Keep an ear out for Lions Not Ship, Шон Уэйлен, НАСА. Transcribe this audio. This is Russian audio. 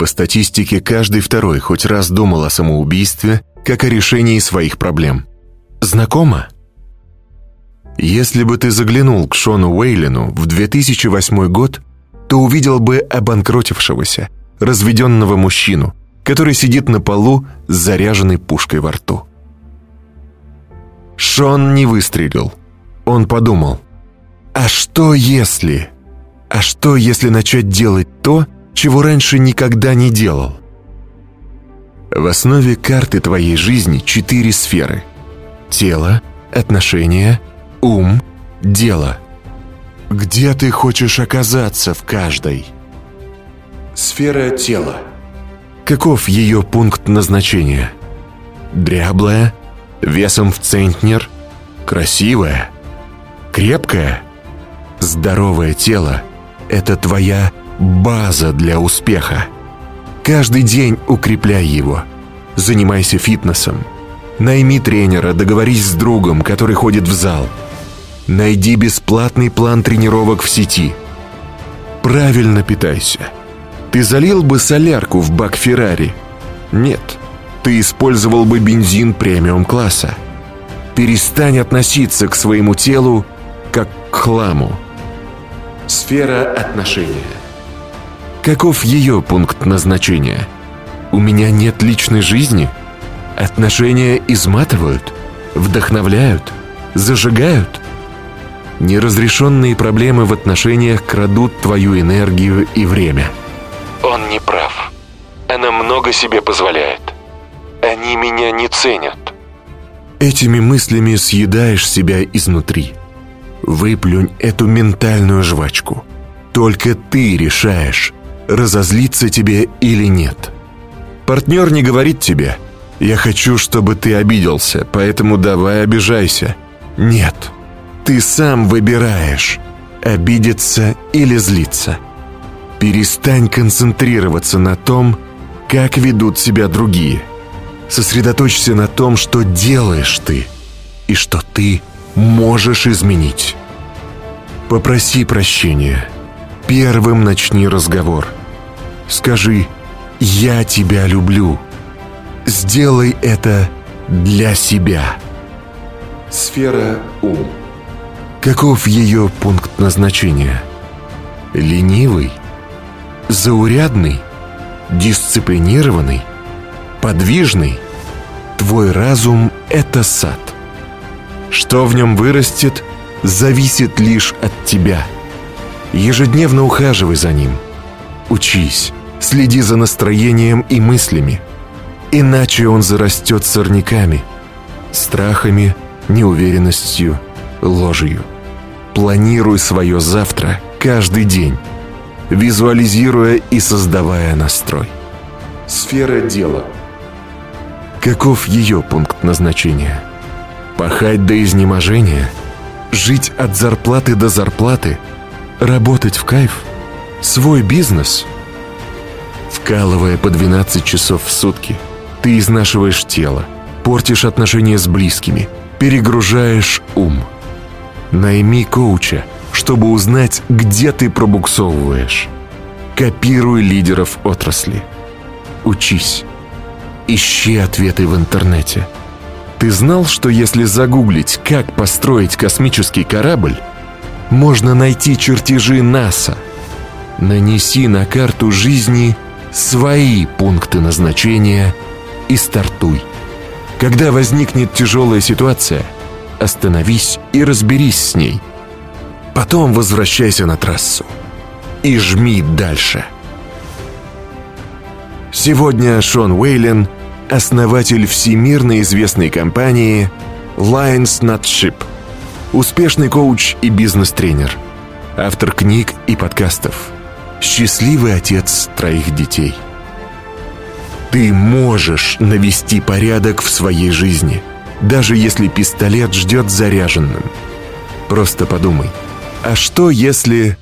По статистике, каждый второй хоть раз думал о самоубийстве, как о решении своих проблем. Знакомо? Если бы ты заглянул к Шону Уэйлену в 2008 год, то увидел бы обанкротившегося, разведенного мужчину, который сидит на полу с заряженной пушкой во рту. Шон не выстрелил. Он подумал: а что если? А что если начать делать то, чего раньше никогда не делал? В основе карты твоей жизни 4 сферы: тело, отношения, ум, дело. Где ты хочешь оказаться в каждой? Сфера тела. Каков ее пункт назначения? Дряблая, весом в центнер, красивая, крепкая. Здоровое тело – это твоя база для успеха. Каждый день укрепляй его. Занимайся фитнесом. Найми тренера, договорись с другом, который ходит в зал. Найди бесплатный план тренировок в сети. Правильно питайся. Ты залил бы солярку в бак Феррари? Нет. Ты использовал бы бензин премиум-класса. Перестань относиться к своему телу как к хламу. Сфера отношения. Каков ее пункт назначения? У меня нет личной жизни? Отношения изматывают, вдохновляют, зажигают. Неразрешенные проблемы в отношениях крадут твою энергию и время. Он не прав. Она много себе позволяет. Они меня не ценят. Этими мыслями съедаешь себя изнутри. Выплюнь эту ментальную жвачку. Только ты решаешь, разозлиться тебе или нет. Партнер не говорит тебе: я хочу, чтобы ты обиделся, поэтому давай обижайся. Нет. Ты сам выбираешь, обидеться или злиться. Перестань концентрироваться на том, как ведут себя другие. Сосредоточься на том, что делаешь ты и что ты можешь изменить. Попроси прощения. Первым начни разговор. Скажи: «Я тебя люблю». Сделай это для себя. Сфера ум. Каков ее пункт назначения? Ленивый? Заурядный? Дисциплинированный? Подвижный? Твой разум – это сад. Что в нем вырастет, зависит лишь от тебя. Ежедневно ухаживай за ним. Учись, следи за настроением и мыслями. Иначе он зарастет сорняками, страхами, неуверенностью, ложью. Планируй свое завтра каждый день, визуализируя и создавая настрой. Сфера дела. Каков ее пункт назначения? Пахать до изнеможения, жить от зарплаты до зарплаты, работать в кайф, свой бизнес. Вкалывая по 12 часов в сутки, ты изнашиваешь тело, портишь отношения с близкими, перегружаешь ум. Найми коуча, чтобы узнать, где ты пробуксовываешь. Копируй лидеров отрасли. Учись. Ищи ответы в интернете. Ты знал, что если загуглить, как построить космический корабль, можно найти чертежи НАСА? Нанеси на карту жизни свои пункты назначения и стартуй. Когда возникнет тяжелая ситуация, остановись и разберись с ней. Потом возвращайся на трассу и жми дальше. Сегодня Шон Уэйлен, основатель всемирно известной компании Lions Not Ship, успешный коуч и бизнес-тренер, автор книг и подкастов, счастливый отец 3 детей. Ты можешь навести порядок в своей жизни, даже если пистолет ждет заряженным. Просто подумай: а что если...